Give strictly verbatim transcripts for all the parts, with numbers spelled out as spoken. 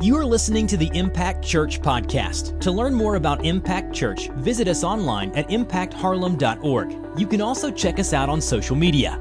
You are listening to the Impact Church podcast. To learn more about Impact Church, visit us online at impact harlem dot org. You can also check us out on social media.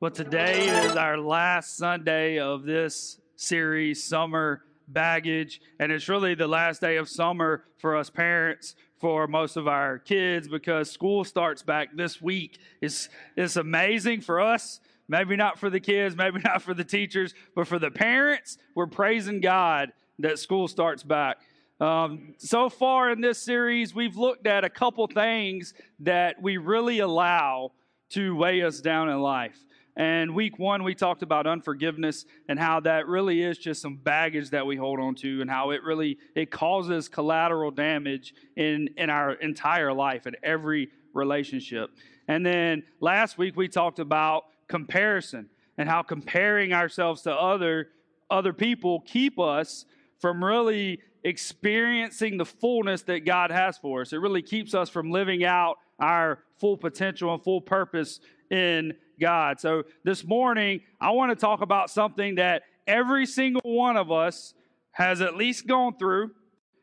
Well, today is our last Sunday of this series, Summer Baggage, and it's really the last day of summer for us parents, for most of our kids, because school starts back this week. It's it's amazing for us, maybe not for the kids, maybe not for the teachers, but for the parents, we're praising God that school starts back. Um, so far in this series, we've looked at a couple things that we really allow to weigh us down in life. And week one, we talked about unforgiveness and how that really is just some baggage that we hold on to, and how it really, it causes collateral damage in, in our entire life, in every relationship. And then last week, we talked about comparison and how comparing ourselves to other, other people keep us from really experiencing the fullness that God has for us. It really keeps us from living out our full potential and full purpose in God. So this morning, I want to talk about something that every single one of us has at least gone through,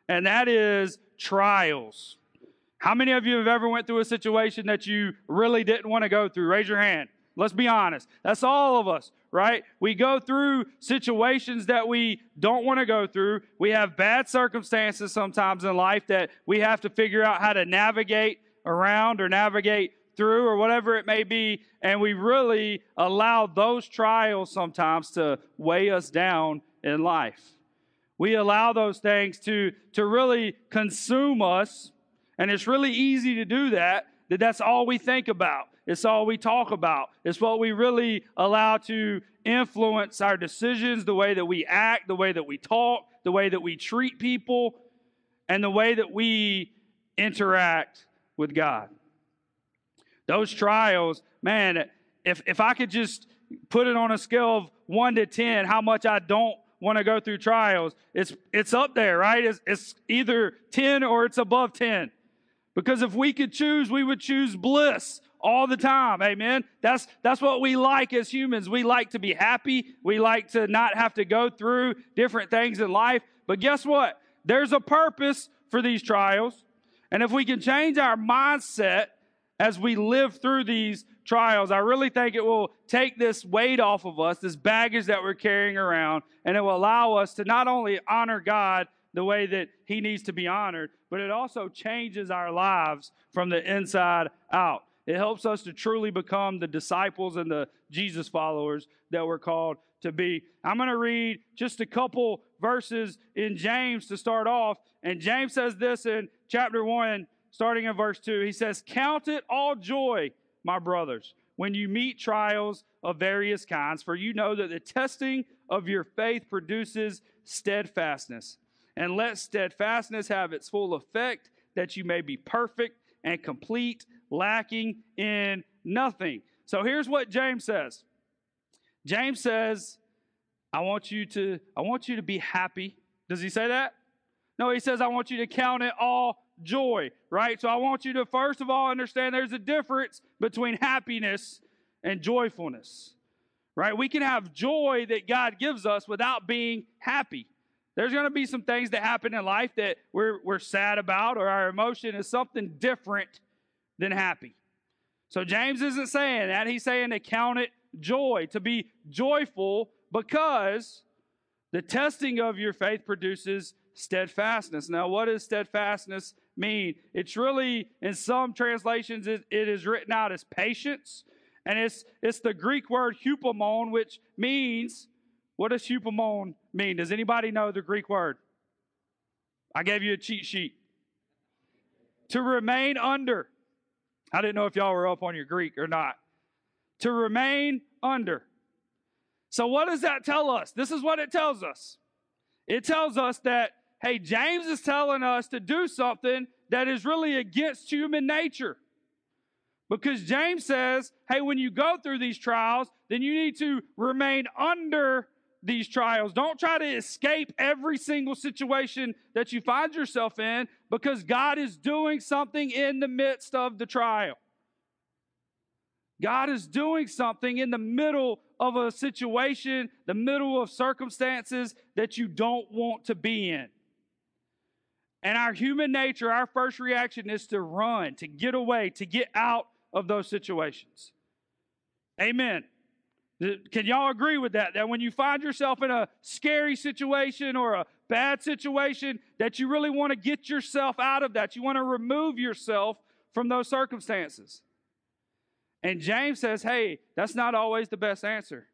and that is trials. How many of you have ever went through a situation that you really didn't want to go through? Raise your hand. Let's be honest. That's all of us, right? We go through situations that we don't want to go through. We have bad circumstances sometimes in life that we have to figure out how to navigate around or navigate through, or whatever it may be, and we really allow those trials sometimes to weigh us down in life. We allow those things to, to really consume us, and it's really easy to do that, that that's all we think about. It's all we talk about. It's what we really allow to influence our decisions, the way that we act, the way that we talk, the way that we treat people, and the way that we interact with God. Those trials, man, if if I could just put it on a scale of one to ten, how much I don't want to go through trials, it's it's up there, right? It's, it's either ten or it's above ten. Because if we could choose, we would choose bliss all the time, amen? That's, that's what we like as humans. We like to be happy. We like to not have to go through different things in life. But guess what? There's a purpose for these trials. And if we can change our mindset as we live through these trials, I really think it will take this weight off of us, this baggage that we're carrying around, and it will allow us to not only honor God the way that He needs to be honored, but it also changes our lives from the inside out. It helps us to truly become the disciples and the Jesus followers that we're called to be. I'm going to read just a couple verses in James to start off, and James says this in chapter one, starting in verse two, he says, "Count it all joy, my brothers, when you meet trials of various kinds, for you know that the testing of your faith produces steadfastness. And let steadfastness have its full effect, that you may be perfect and complete, lacking in nothing." So here's what James says. James says, I want you to, I want you to be happy. Does he say that? No, he says, I want you to count it all joy, right? So I want you to, first of all, understand there's a difference between happiness and joyfulness, right? We can have joy that God gives us without being happy. There's going to be some things that happen in life that we're we're sad about, or our emotion is something different than happy. So James isn't saying that. He's saying to count it joy, to be joyful, because the testing of your faith produces steadfastness. Now, what does steadfastness mean? It's really, in some translations, it, it is written out as patience, and it's it's the Greek word hupomone, which means, what does hupomone mean? Does anybody know the Greek word? I gave you a cheat sheet. To remain under. I didn't know if y'all were up on your Greek or not. To remain under. So what does that tell us? This is what it tells us. It tells us that, hey, James is telling us to do something that is really against human nature. Because James says, hey, when you go through these trials, then you need to remain under these trials. Don't try to escape every single situation that you find yourself in, because God is doing something in the midst of the trial. God is doing something in the middle of a situation, the middle of circumstances that you don't want to be in. And our human nature, our first reaction is to run, to get away, to get out of those situations. Amen. Can y'all agree with that? That when you find yourself in a scary situation or a bad situation, that you really want to get yourself out of that. You want to remove yourself from those circumstances. And James says, hey, that's not always the best answer.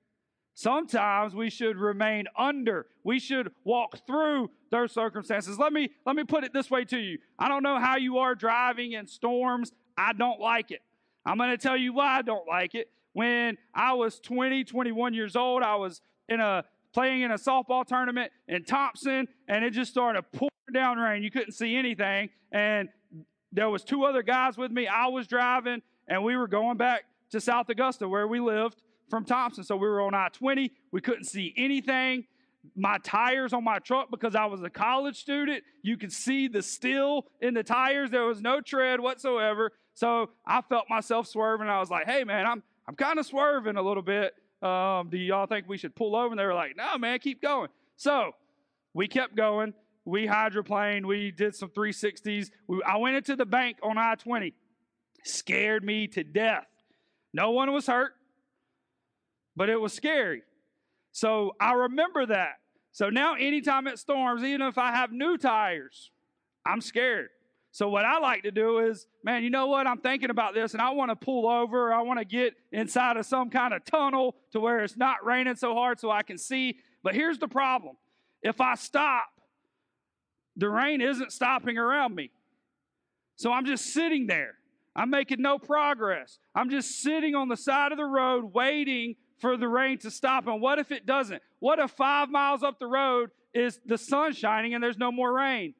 Sometimes we should remain under. We should walk through those circumstances. Let me, let me put it this way to you. I don't know how you are driving in storms. I don't like it. I'm going to tell you why I don't like it. When I was twenty, twenty-one years old, I was in a playing in a softball tournament in Thompson, and it just started pouring down rain. You couldn't see anything, and there was two other guys with me. I was driving, and we were going back to South Augusta, where we lived, from Thompson. So we were on I twenty. We couldn't see anything. My tires on my truck, because I was a college student, you could see the steel in the tires. There was no tread whatsoever. So I felt myself swerving. I was like, hey, man, I'm I'm kind of swerving a little bit. Um, do y'all think we should pull over? And they were like, no, man, keep going. So we kept going. We hydroplaned. We did some three sixties. We, I went into the bank on I twenty. Scared me to death. No one was hurt, but it was scary. So I remember that. So now anytime it storms, even if I have new tires, I'm scared. So what I like to do is, man, you know what? I'm thinking about this, and I want to pull over. I want to get inside of some kind of tunnel to where it's not raining so hard so I can see. But here's the problem. If I stop, the rain isn't stopping around me. So I'm just sitting there. I'm making no progress. I'm just sitting on the side of the road waiting for the rain to stop. And what if it doesn't? What if five miles up the road is the sun shining and there's no more rain?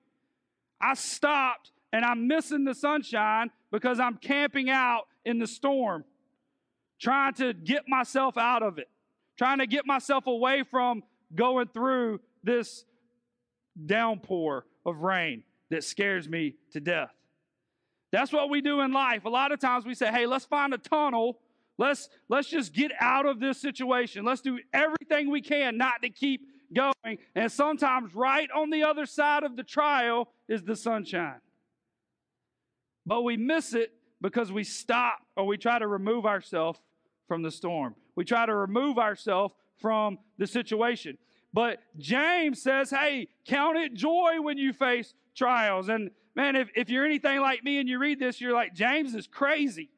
I stopped. And I'm missing the sunshine because I'm camping out in the storm, trying to get myself out of it, trying to get myself away from going through this downpour of rain that scares me to death. That's what we do in life. A lot of times we say, hey, let's find a tunnel. Let's, let's just get out of this situation. Let's do everything we can not to keep going. And sometimes right on the other side of the trial is the sunshine. But we miss it because we stop, or we try to remove ourselves from the storm. We try to remove ourselves from the situation. But James says, hey, count it joy when you face trials. And man, if, if you're anything like me and you read this, you're like, James is crazy.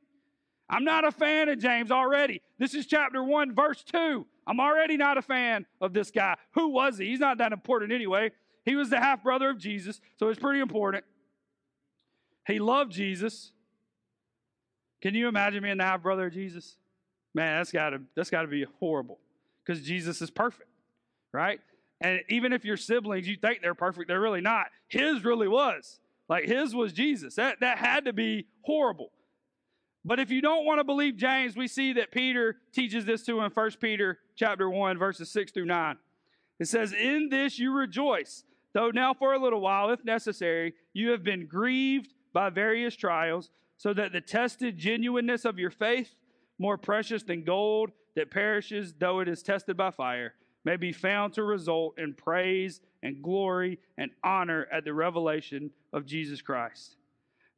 I'm not a fan of James already. This is chapter one, verse two. I'm already not a fan of this guy. Who was he? He's not that important anyway. He was the half-brother of Jesus, so it's pretty important. He loved Jesus. Can you imagine being the half-brother of Jesus? Man, that's gotta, that's gotta be horrible, because Jesus is perfect, right? And even if your siblings, you think they're perfect, they're really not. His really was. Like, his was Jesus. That, that had to be horrible. But if you don't want to believe James, we see that Peter teaches this too in First Peter chapter one, verses six through nine. It says, in this you rejoice, though now for a little while, if necessary, you have been grieved by various trials, so that the tested genuineness of your faith, more precious than gold that perishes though it is tested by fire, may be found to result in praise and glory and honor at the revelation of Jesus Christ.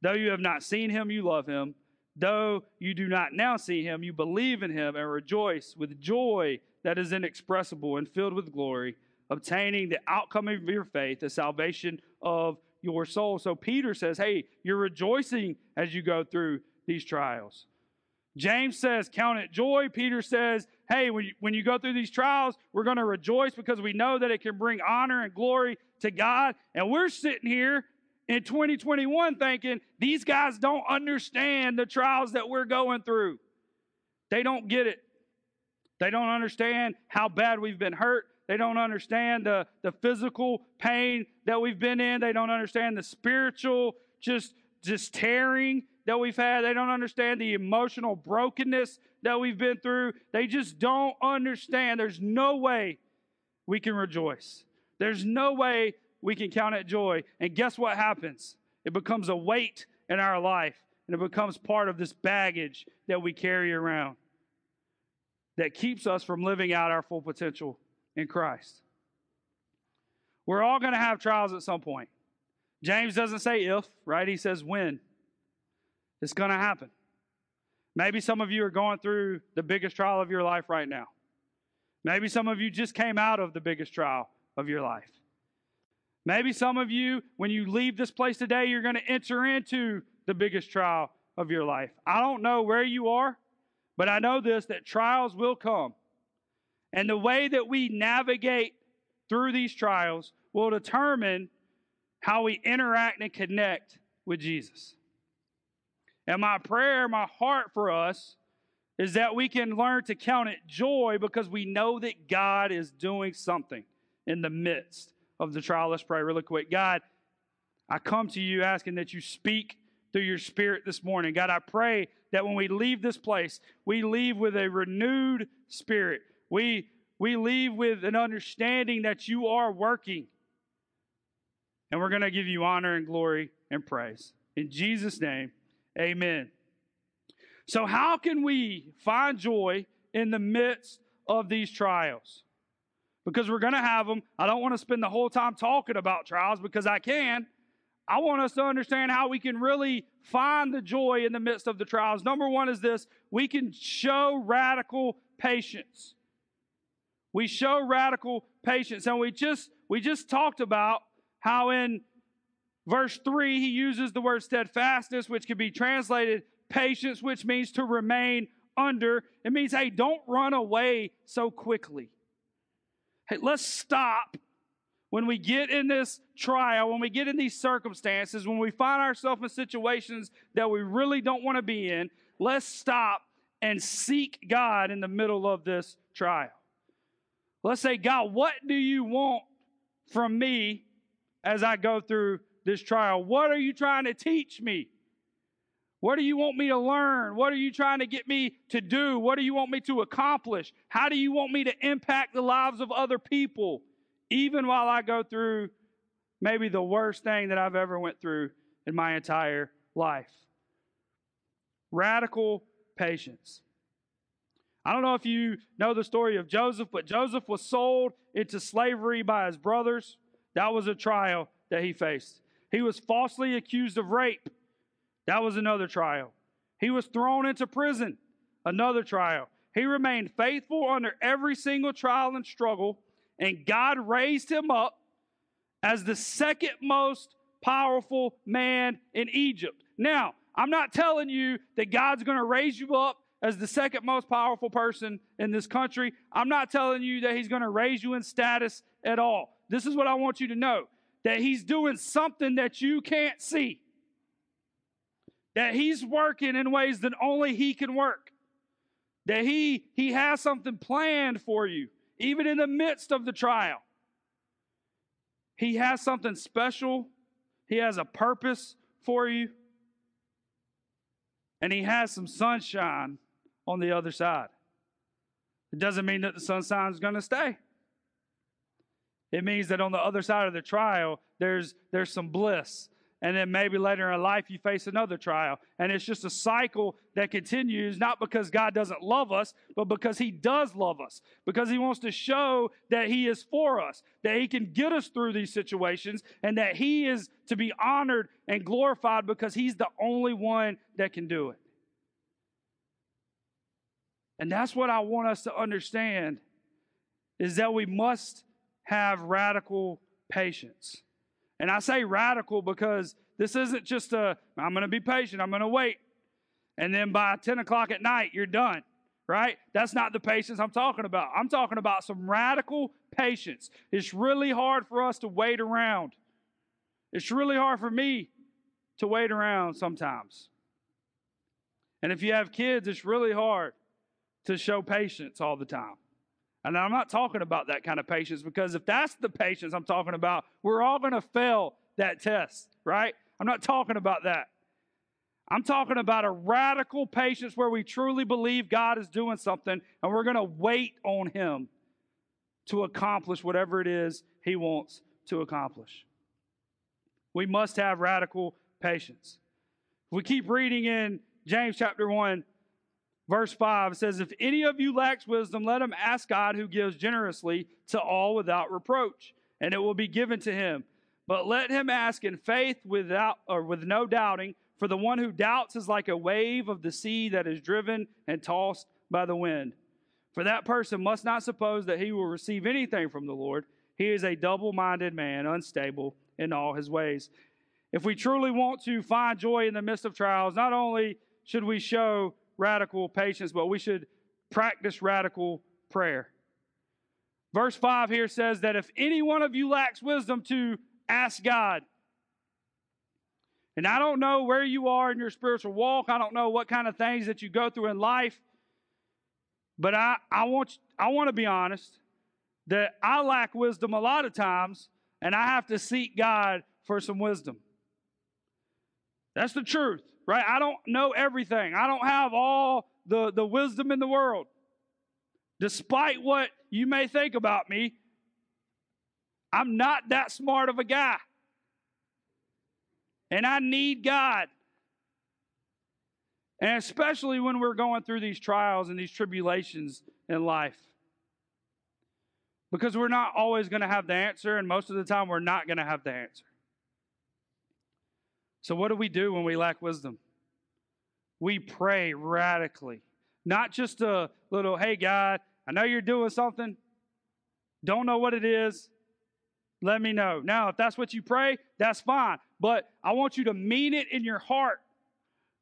Though you have not seen him, you love him. Though you do not now see him, you believe in him and rejoice with joy that is inexpressible and filled with glory, obtaining the outcome of your faith, the salvation of your soul. So Peter says, hey, you're rejoicing as you go through these trials. James says, count it joy. Peter says, hey, when you, when you go through these trials, we're going to rejoice because we know that it can bring honor and glory to God. And we're sitting here in twenty twenty-one thinking, these guys don't understand the trials that we're going through. They don't get it. They don't understand how bad we've been hurt. They don't understand the, the physical pain that we've been in. They don't understand the spiritual just, just tearing that we've had. They don't understand the emotional brokenness that we've been through. They just don't understand. There's no way we can rejoice. There's no way we can count it joy. And guess what happens? It becomes a weight in our life, and it becomes part of this baggage that we carry around that keeps us from living out our full potential in Christ. We're all going to have trials at some point. James doesn't say if, right? He says when. It's going to happen. Maybe some of you are going through the biggest trial of your life right now. Maybe some of you just came out of the biggest trial of your life. Maybe some of you, when you leave this place today, you're going to enter into the biggest trial of your life. I don't know where you are, but I know this, that trials will come. And the way that we navigate through these trials will determine how we interact and connect with Jesus. And my prayer, my heart for us is that we can learn to count it joy because we know that God is doing something in the midst of the trial. Let's pray really quick. God, I come to you asking that you speak through your Spirit this morning. God, I pray that when we leave this place, we leave with a renewed spirit. We, we leave with an understanding that you are working. And we're going to give you honor and glory and praise. In Jesus' name, amen. So how can we find joy in the midst of these trials? Because we're going to have them. I don't want to spend the whole time talking about trials because I can. I want us to understand how we can really find the joy in the midst of the trials. Number one is this. We can show radical patience. We show radical patience. And we just we just talked about how in verse three, he uses the word steadfastness, which could be translated patience, which means to remain under. It means, hey, don't run away so quickly. Hey, let's stop when we get in this trial, when we get in these circumstances, when we find ourselves in situations that we really don't want to be in. Let's stop and seek God in the middle of this trial. Let's say, God, what do you want from me as I go through this trial? What are you trying to teach me? What do you want me to learn? What are you trying to get me to do? What do you want me to accomplish? How do you want me to impact the lives of other people, even while I go through maybe the worst thing that I've ever went through in my entire life? Radical patience. I don't know if you know the story of Joseph, but Joseph was sold into slavery by his brothers. That was a trial that he faced. He was falsely accused of rape. That was another trial. He was thrown into prison. Another trial. He remained faithful under every single trial and struggle, and God raised him up as the second most powerful man in Egypt. Now, I'm not telling you that God's going to raise you up as the second most powerful person in this country. I'm not telling you that he's going to raise you in status at all. This is what I want you to know, that he's doing something that you can't see. That he's working in ways that only he can work. That he, he has something planned for you, even in the midst of the trial. He has something special. He has a purpose for you. And he has some sunshine on the other side. It doesn't mean that the sunshine is going to stay. It means that on the other side of the trial, there's, there's some bliss. And then maybe later in life, you face another trial. And it's just a cycle that continues, not because God doesn't love us, but because he does love us. Because he wants to show that he is for us, that he can get us through these situations, and that he is to be honored and glorified because he's the only one that can do it. And that's what I want us to understand, is that we must have radical patience. And I say radical because this isn't just a, I'm going to be patient, I'm going to wait, and then by ten o'clock at night, you're done, right? That's not the patience I'm talking about. I'm talking about some radical patience. It's really hard for us to wait around. It's really hard for me to wait around sometimes. And if you have kids, it's really hard to show patience all the time. And I'm not talking about that kind of patience, because if that's the patience I'm talking about, we're all going to fail that test, right? I'm not talking about that. I'm talking about a radical patience where we truly believe God is doing something and we're going to wait on him to accomplish whatever it is he wants to accomplish. We must have radical patience. We keep reading in James chapter one, verse five. It says, if any of you lacks wisdom, let him ask God, who gives generously to all without reproach, and it will be given to him. But let him ask in faith without or with no doubting, for the one who doubts is like a wave of the sea that is driven and tossed by the wind. For that person must not suppose that he will receive anything from the Lord. He is a double-minded man, unstable in all his ways. If we truly want to find joy in the midst of trials, not only should we show radical patience, but we should practice radical prayer. Verse five here says that if any one of you lacks wisdom, to ask God. And I don't know where you are in your spiritual walk. I don't know what kind of things that you go through in life. But I, I want I want to be honest that I lack wisdom a lot of times, and I have to seek God for some wisdom. That's the truth, right? I don't know everything. I don't have all the, the wisdom in the world. Despite what you may think about me, I'm not that smart of a guy. And I need God. And especially when we're going through these trials and these tribulations in life. Because we're not always going to have the answer, and most of the time we're not going to have the answer. So what do we do when we lack wisdom? We pray radically. Not just a little, hey, God, I know you're doing something. Don't know what it is. Let me know. Now, if that's what you pray, that's fine. But I want you to mean it in your heart.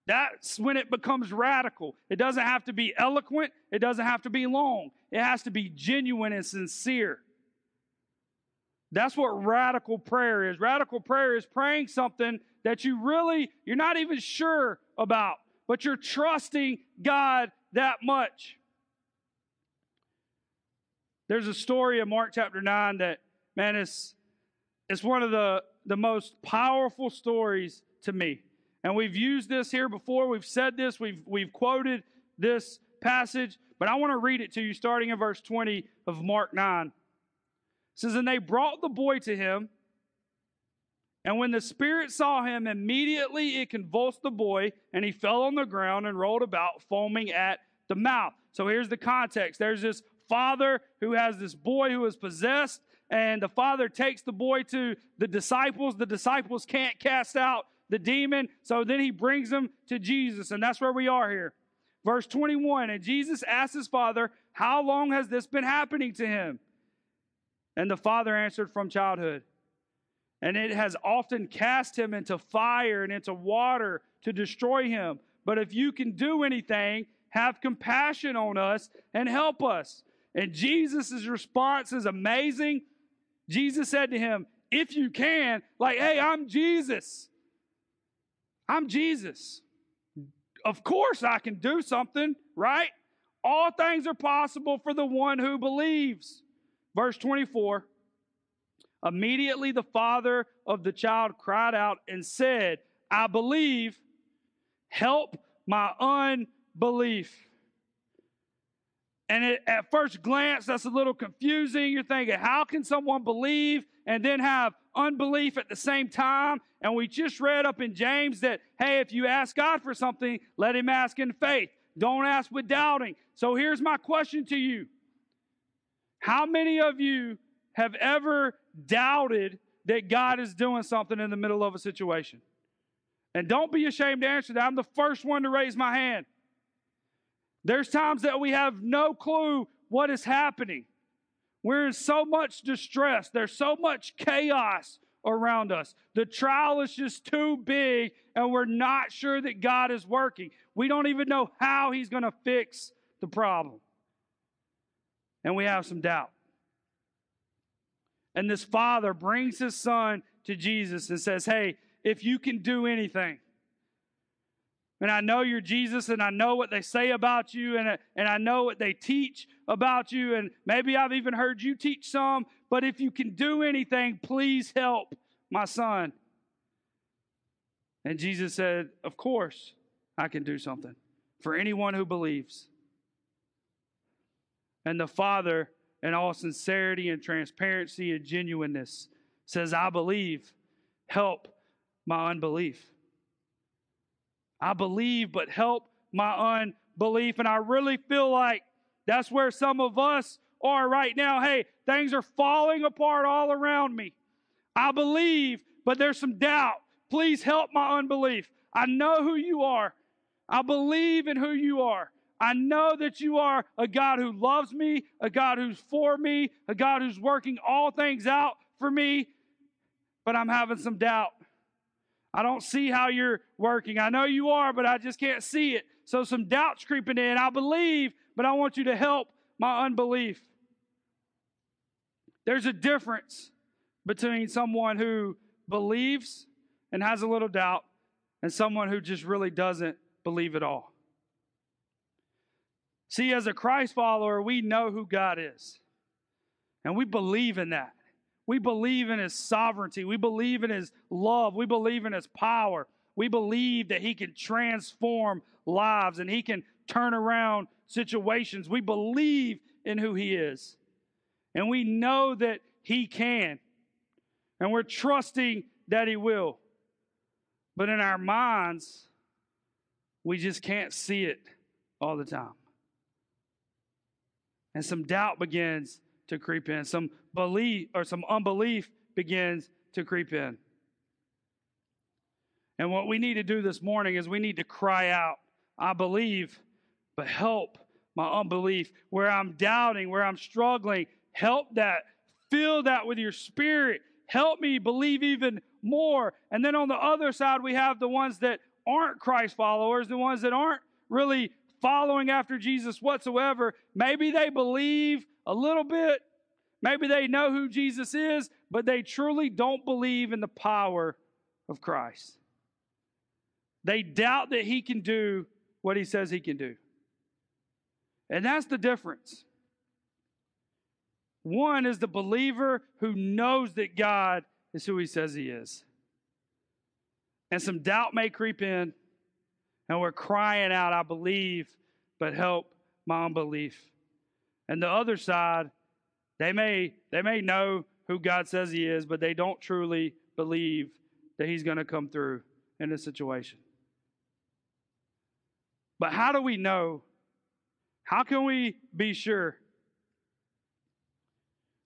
That's when it becomes radical. It doesn't have to be eloquent. It doesn't have to be long. It has to be genuine and sincere. That's what radical prayer is. Radical prayer is praying something that you really, you're not even sure about, but you're trusting God that much. There's a story in Mark chapter nine that, man, it's, it's one of the, the most powerful stories to me. And we've used this here before. We've said this. We've, we've quoted this passage. But I want to read it to you starting in verse twenty of Mark nine. It says, and they brought the boy to him. And when the spirit saw him, immediately it convulsed the boy, and he fell on the ground and rolled about, foaming at the mouth. So here's the context. There's this father who has this boy who is possessed, and the father takes the boy to the disciples. The disciples can't cast out the demon, so then he brings him to Jesus, and that's where we are here. Verse twenty-one, and Jesus asked his father, how long has this been happening to him? And the father answered, from childhood. And it has often cast him into fire and into water to destroy him. But if you can do anything, have compassion on us and help us. And Jesus' response is amazing. Jesus said to him, if you can, like, hey, I'm Jesus. I'm Jesus. Of course I can do something, right? All things are possible for the one who believes. Verse twenty-four. Immediately the father of the child cried out and said, I believe, help my unbelief. And it, at first glance, that's a little confusing. You're thinking, how can someone believe and then have unbelief at the same time? And we just read up in James that, hey, if you ask God for something, let him ask in faith. Don't ask with doubting. So here's my question to you. How many of you have ever doubted that God is doing something in the middle of a situation? And don't be ashamed to answer that. I'm the first one to raise my hand. There's times that we have no clue what is happening. We're in so much distress. There's so much chaos around us. The trial is just too big, and we're not sure that God is working. We don't even know how he's going to fix the problem. And we have some doubt. And this father brings his son to Jesus and says, hey, if you can do anything. And I know you're Jesus, and I know what they say about you, and, and I know what they teach about you, and maybe I've even heard you teach some, but if you can do anything, please help my son. And Jesus said, of course I can do something for anyone who believes. And the father in all sincerity and transparency and genuineness. It says, I believe, help my unbelief. I believe, but help my unbelief. And I really feel like that's where some of us are right now. Hey, things are falling apart all around me. I believe, but there's some doubt. Please help my unbelief. I know who you are. I believe in who you are. I know that you are a God who loves me, a God who's for me, a God who's working all things out for me, but I'm having some doubt. I don't see how you're working. I know you are, but I just can't see it. So some doubt's creeping in. I believe, but I want you to help my unbelief. There's a difference between someone who believes and has a little doubt and someone who just really doesn't believe at all. See, as a Christ follower, we know who God is, and we believe in that. We believe in His sovereignty. We believe in His love. We believe in His power. We believe that He can transform lives and He can turn around situations. We believe in who He is. And we know that He can. And we're trusting that He will. But in our minds, we just can't see it all the time. And some doubt begins to creep in. Some belief or some unbelief begins to creep in. And what we need to do this morning is we need to cry out, I believe, but help my unbelief. Where I'm doubting, where I'm struggling, help that. Fill that with your spirit. Help me believe even more. And then on the other side, we have the ones that aren't Christ followers, the ones that aren't really following after Jesus whatsoever. Maybe they believe a little bit. Maybe they know who Jesus is, but they truly don't believe in the power of Christ. They doubt that He can do what He says He can do. And that's the difference. One is the believer who knows that God is who He says He is. And some doubt may creep in, and we're crying out, I believe, but help my unbelief. And the other side, They may, they may know who God says He is, but they don't truly believe that He's going to come through in this situation. But how do we know? How can we be sure?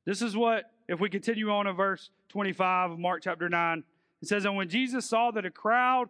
This is what, if we continue on in verse twenty-five of Mark chapter nine, it says, And when Jesus saw that a crowd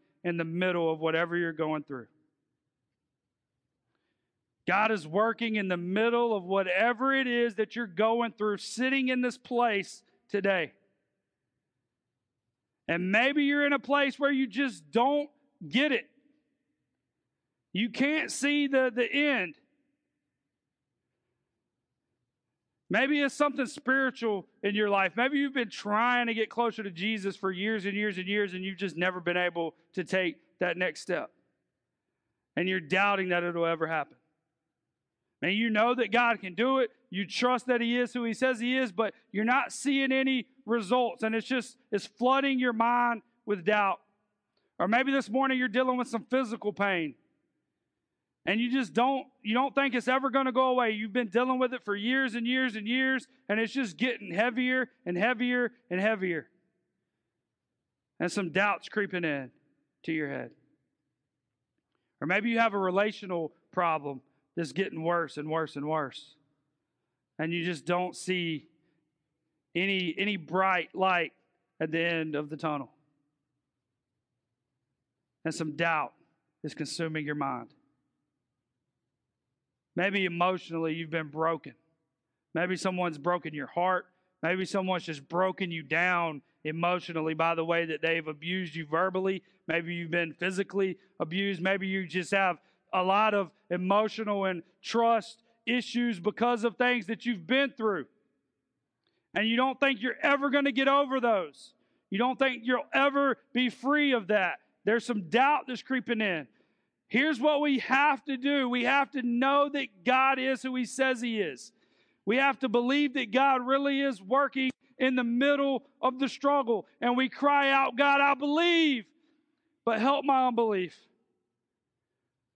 in the middle of whatever you're going through. God is working in the middle of whatever it is that you're going through, sitting in this place today. And maybe you're in a place where you just don't get it. You can't see the, the end. Maybe it's something spiritual in your life. Maybe you've been trying to get closer to Jesus for years and years and years, and you've just never been able to take that next step. And you're doubting that it'll ever happen. And you know that God can do it. You trust that He is who He says He is, but you're not seeing any results. And it's just, it's flooding your mind with doubt. Or maybe this morning you're dealing with some physical pain. And you just don't, you don't think it's ever going to go away. You've been dealing with it for years and years and years, and it's just getting heavier and heavier and heavier. And some doubt's creeping in to your head. Or maybe you have a relational problem. It's getting worse and worse and worse. And you just don't see any, any bright light at the end of the tunnel. And some doubt is consuming your mind. Maybe emotionally you've been broken. Maybe someone's broken your heart. Maybe someone's just broken you down emotionally by the way that they've abused you verbally. Maybe you've been physically abused. Maybe you just have a lot of emotional and trust issues because of things that you've been through. and you don't think you're ever going to get over those. You don't think you'll ever be free of that. There's some doubt that's creeping in. Here's what we have to do. We have to know that God is who He says He is. We have to believe that God really is working in the middle of the struggle. And we cry out, God, I believe, but help my unbelief.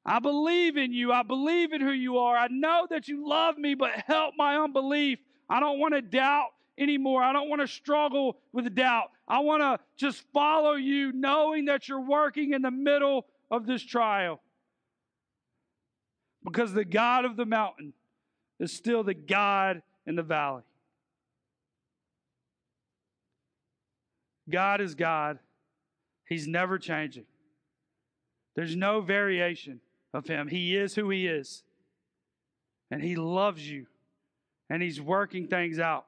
I believe in you. I believe in who you are. I know that you love me, but help my unbelief. I don't want to doubt anymore. I don't want to struggle with doubt. I want to just follow you, knowing that you're working in the middle of this trial. Because the God of the mountain is still the God in the valley. God is God. He's never changing. There's no variation of Him. He is who He is. And He loves you. And He's working things out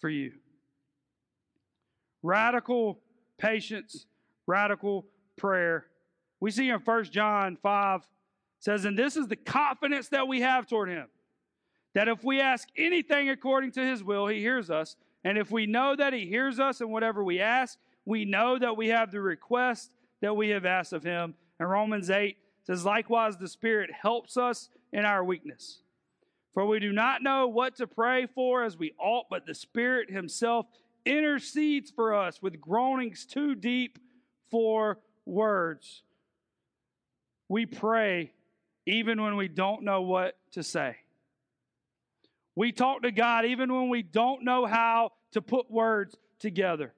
for you. Radical patience, radical prayer. We see in First John five, it says, and this is the confidence that we have toward Him, that if we ask anything according to His will, He hears us. And if we know that He hears us in whatever we ask, we know that we have the request that we have asked of Him. And Romans eight says, likewise, the Spirit helps us in our weakness. For we do not know what to pray for as we ought, but the Spirit Himself intercedes for us with groanings too deep for words. We pray even when we don't know what to say. We talk to God even when we don't know how to put words together.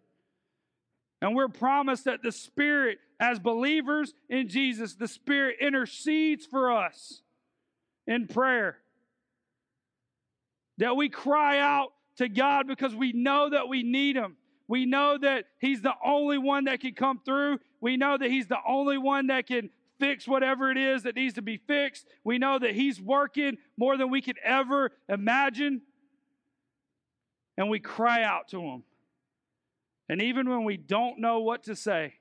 And we're promised that the Spirit, as believers in Jesus, the Spirit intercedes for us in prayer. That we cry out to God because we know that we need Him. We know that He's the only one that can come through. We know that He's the only one that can fix whatever it is that needs to be fixed. We know that He's working more than we could ever imagine. And we cry out to Him. And even when we don't know what to say,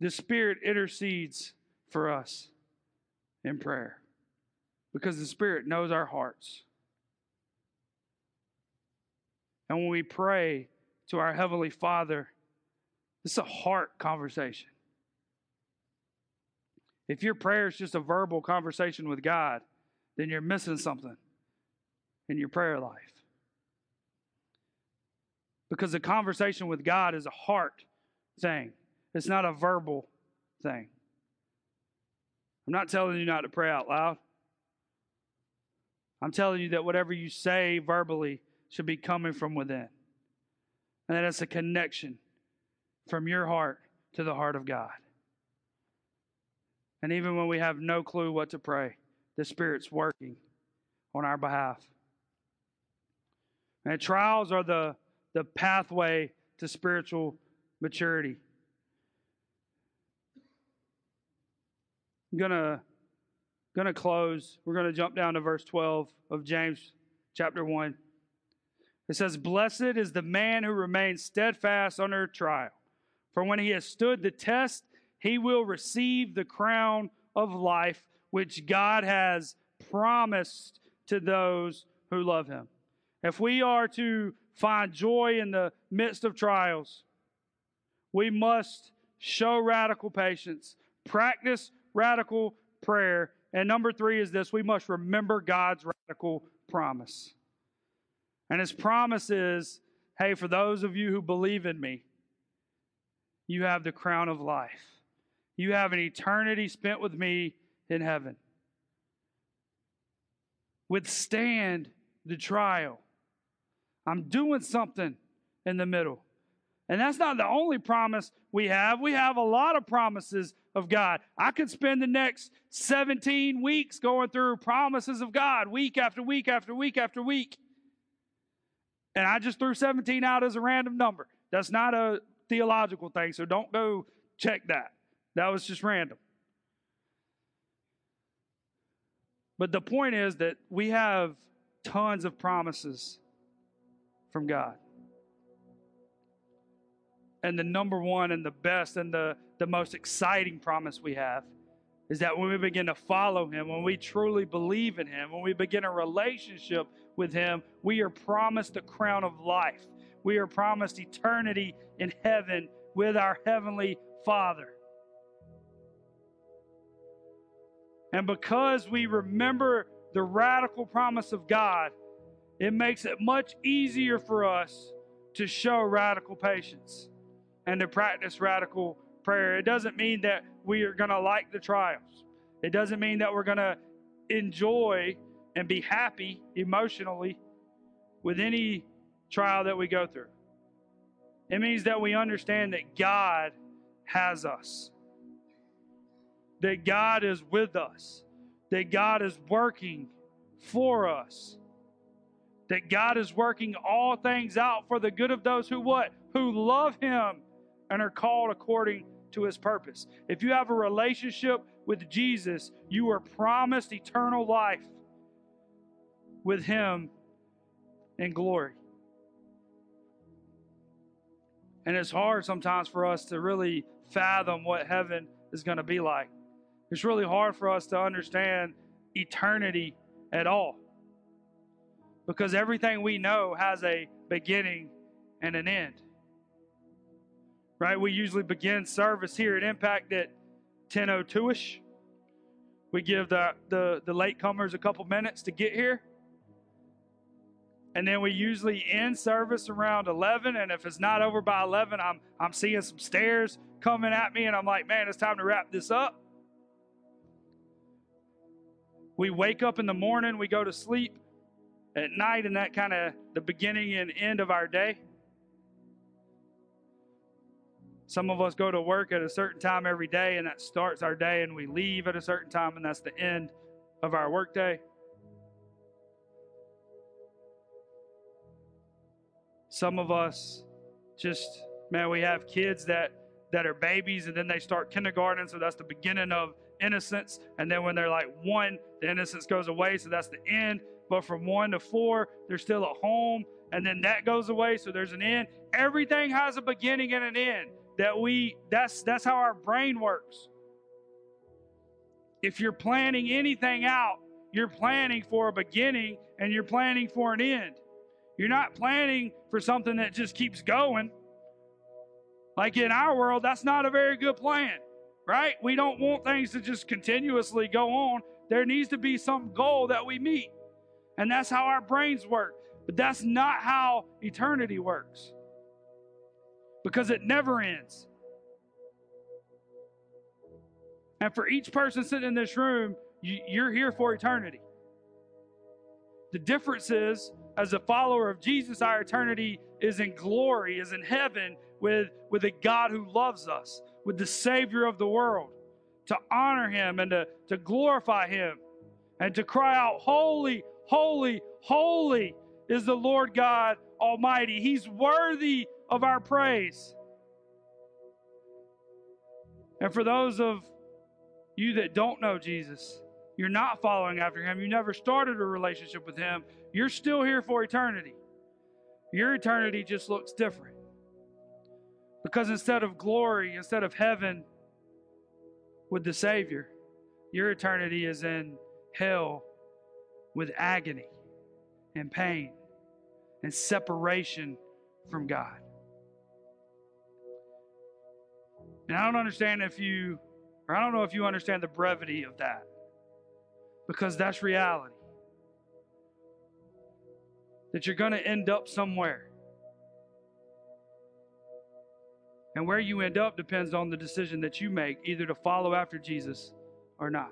the Spirit intercedes for us in prayer because the Spirit knows our hearts. And when we pray to our Heavenly Father, it's a heart conversation. If your prayer is just a verbal conversation with God, then you're missing something in your prayer life. Because the conversation with God is a heart thing. It's not a verbal thing. I'm not telling you not to pray out loud. I'm telling you that whatever you say verbally should be coming from within. And that it's a connection from your heart to the heart of God. And even when we have no clue what to pray, the Spirit's working on our behalf. And trials are the the pathway to spiritual maturity. I'm gonna, gonna close. We're gonna jump down to verse twelve of James chapter one. It says, blessed is the man who remains steadfast under trial. For when he has stood the test, he will receive the crown of life, which God has promised to those who love Him. If we are to find joy in the midst of trials, we must show radical patience, practice radical prayer, and number three is this, we must remember God's radical promise. And His promise is, hey, for those of you who believe in me, you have the crown of life. You have an eternity spent with me in heaven. Withstand the trial. I'm doing something in the middle. And that's not the only promise we have. We have a lot of promises of God. I could spend the next seventeen weeks going through promises of God, week after week after week after week. And I just threw seventeen out as a random number. That's not a theological thing, so don't go check that. That was just random. But the point is that we have tons of promises from God. And the number one and the best and the, the most exciting promise we have is that when we begin to follow him, when we truly believe in him, when we begin a relationship with him, we are promised the crown of life. We are promised eternity in heaven with our heavenly Father. And because we remember the radical promise of God, it makes it much easier for us to show radical patience and to practice radical prayer. It doesn't mean that we are going to like the trials. It doesn't mean that we're going to enjoy and be happy emotionally with any trial that we go through. It means that we understand that God has us, that God is with us, that God is working for us, that God is working all things out for the good of those who what? Who love him and are called according to his purpose. If you have a relationship with Jesus, you are promised eternal life with him in glory. And it's hard sometimes for us to really fathom what heaven is going to be like. It's really hard for us to understand eternity at all, because everything we know has a beginning and an end. Right? We usually begin service here at Impact at ten oh two-ish. We give the, the, the latecomers a couple minutes to get here. And then we usually end service around eleven, and if it's not over by eleven, I'm I'm seeing some stares coming at me, and I'm like, man, it's time to wrap this up. We wake up in the morning, we go to sleep at night, and that kind of the beginning and end of our day. Some of us go to work at a certain time every day, and that starts our day, and we leave at a certain time, and that's the end of our workday. Some of us just, man, we have kids that, that are babies, and then they start kindergarten, so that's the beginning of innocence. And then when they're like one, the innocence goes away, so that's the end. But from one to four, they're still at home, and then that goes away, so there's an end. Everything has a beginning and an end. That we, that's, that's how our brain works. If you're planning anything out, you're planning for a beginning, and you're planning for an end. You're not planning for something that just keeps going. Like in our world, that's not a very good plan, right? We don't want things to just continuously go on. There needs to be some goal that we meet. And that's how our brains work. But that's not how eternity works, because it never ends. And for each person sitting in this room, you're here for eternity. The difference is, as a follower of Jesus, our eternity is in glory, is in heaven with, with a God who loves us, with the Savior of the world, to honor him and to, to glorify him and to cry out, holy, holy, holy is the Lord God Almighty. He's worthy of our praise. And for those of you that don't know Jesus, you're not following after him, you never started a relationship with him, you're still here for eternity. Your eternity just looks different. Because instead of glory, instead of heaven with the Savior, your eternity is in hell with agony and pain and separation from God. And I don't understand if you, or I don't know if you understand the brevity of that, because that's reality. That you're going to end up somewhere. And where you end up depends on the decision that you make, either to follow after Jesus or not.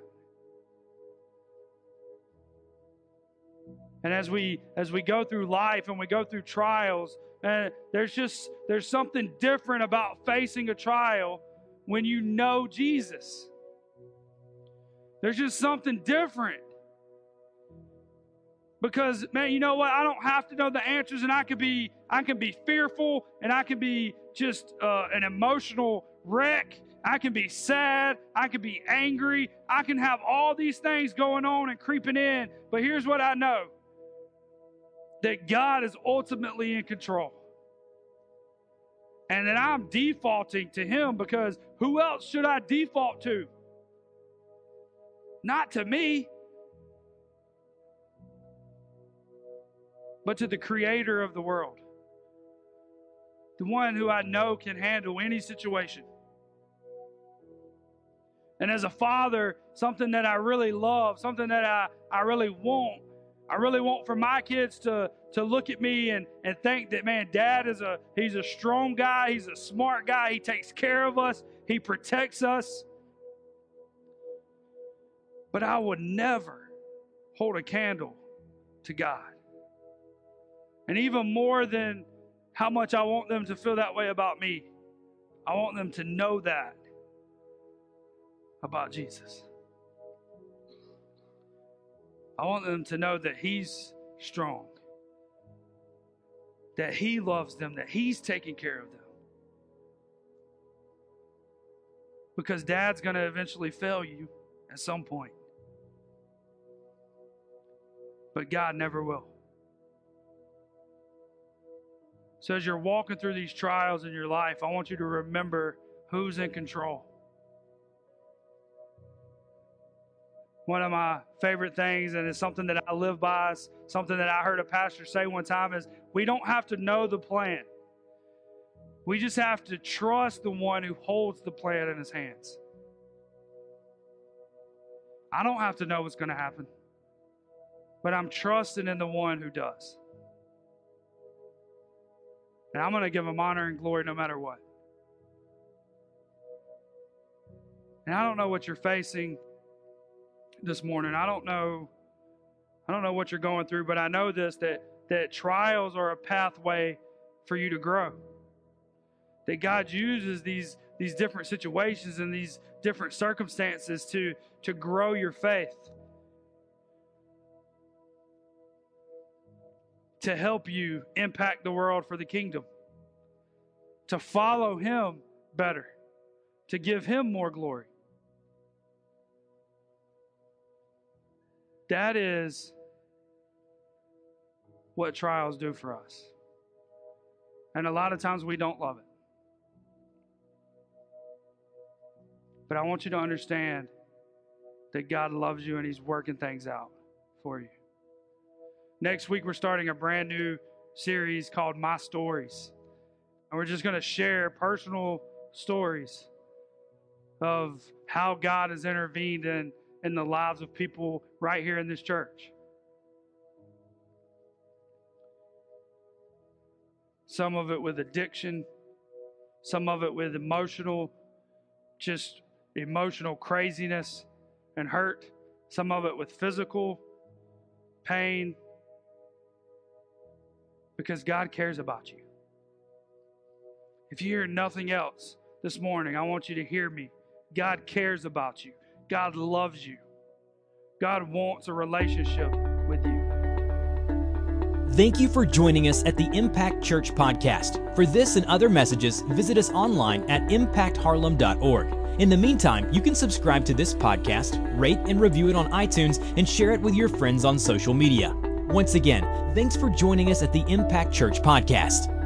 And as we as we go through life and we go through trials, and there's just there's something different about facing a trial when you know Jesus. There's just something different. Because, man, you know what? I don't have to know the answers, and I could be, I can be fearful, and I can be just uh, an emotional wreck. I can be sad. I can be angry. I can have all these things going on and creeping in. But here's what I know: that God is ultimately in control, and that I'm defaulting to him, because who else should I default to? Not to me, but to the creator of the world. The one who I know can handle any situation. And as a father, something that I really love, something that I, I really want, I really want for my kids to, to look at me and, and think that, man, Dad is a, he's a strong guy, he's a smart guy, he takes care of us, he protects us. But I would never hold a candle to God. And even more than how much I want them to feel that way about me, I want them to know that about Jesus. I want them to know that he's strong, that he loves them, that he's taking care of them. Because Dad's going to eventually fail you at some point. But God never will. So as you're walking through these trials in your life, I want you to remember who's in control. One of my favorite things, and it's something that I live by, is something that I heard a pastor say one time, is we don't have to know the plan. We just have to trust the one who holds the plan in his hands. I don't have to know what's going to happen, but I'm trusting in the one who does. And I'm going to give him honor and glory no matter what. And I don't know what you're facing this morning. I don't know I don't know what you're going through, but I know this, that that trials are a pathway for you to grow. That God uses these these different situations and these different circumstances to to grow your faith, to help you impact the world for the kingdom, to follow him better, to give him more glory. That is what trials do for us. And a lot of times we don't love it. But I want you to understand that God loves you and he's working things out for you. Next week, we're starting a brand new series called My Stories. And we're just going to share personal stories of how God has intervened in in the lives of people right here in this church. Some of it with addiction, some of it with emotional, just emotional craziness and hurt, some of it with physical pain, because God cares about you. If you hear nothing else this morning, I want you to hear me. God cares about you. God loves you. God wants a relationship with you. Thank you for joining us at the Impact Church Podcast. For this and other messages, visit us online at impact harlem dot org. In the meantime, you can subscribe to this podcast, rate and review it on iTunes, and share it with your friends on social media. Once again, thanks for joining us at the Impact Church Podcast.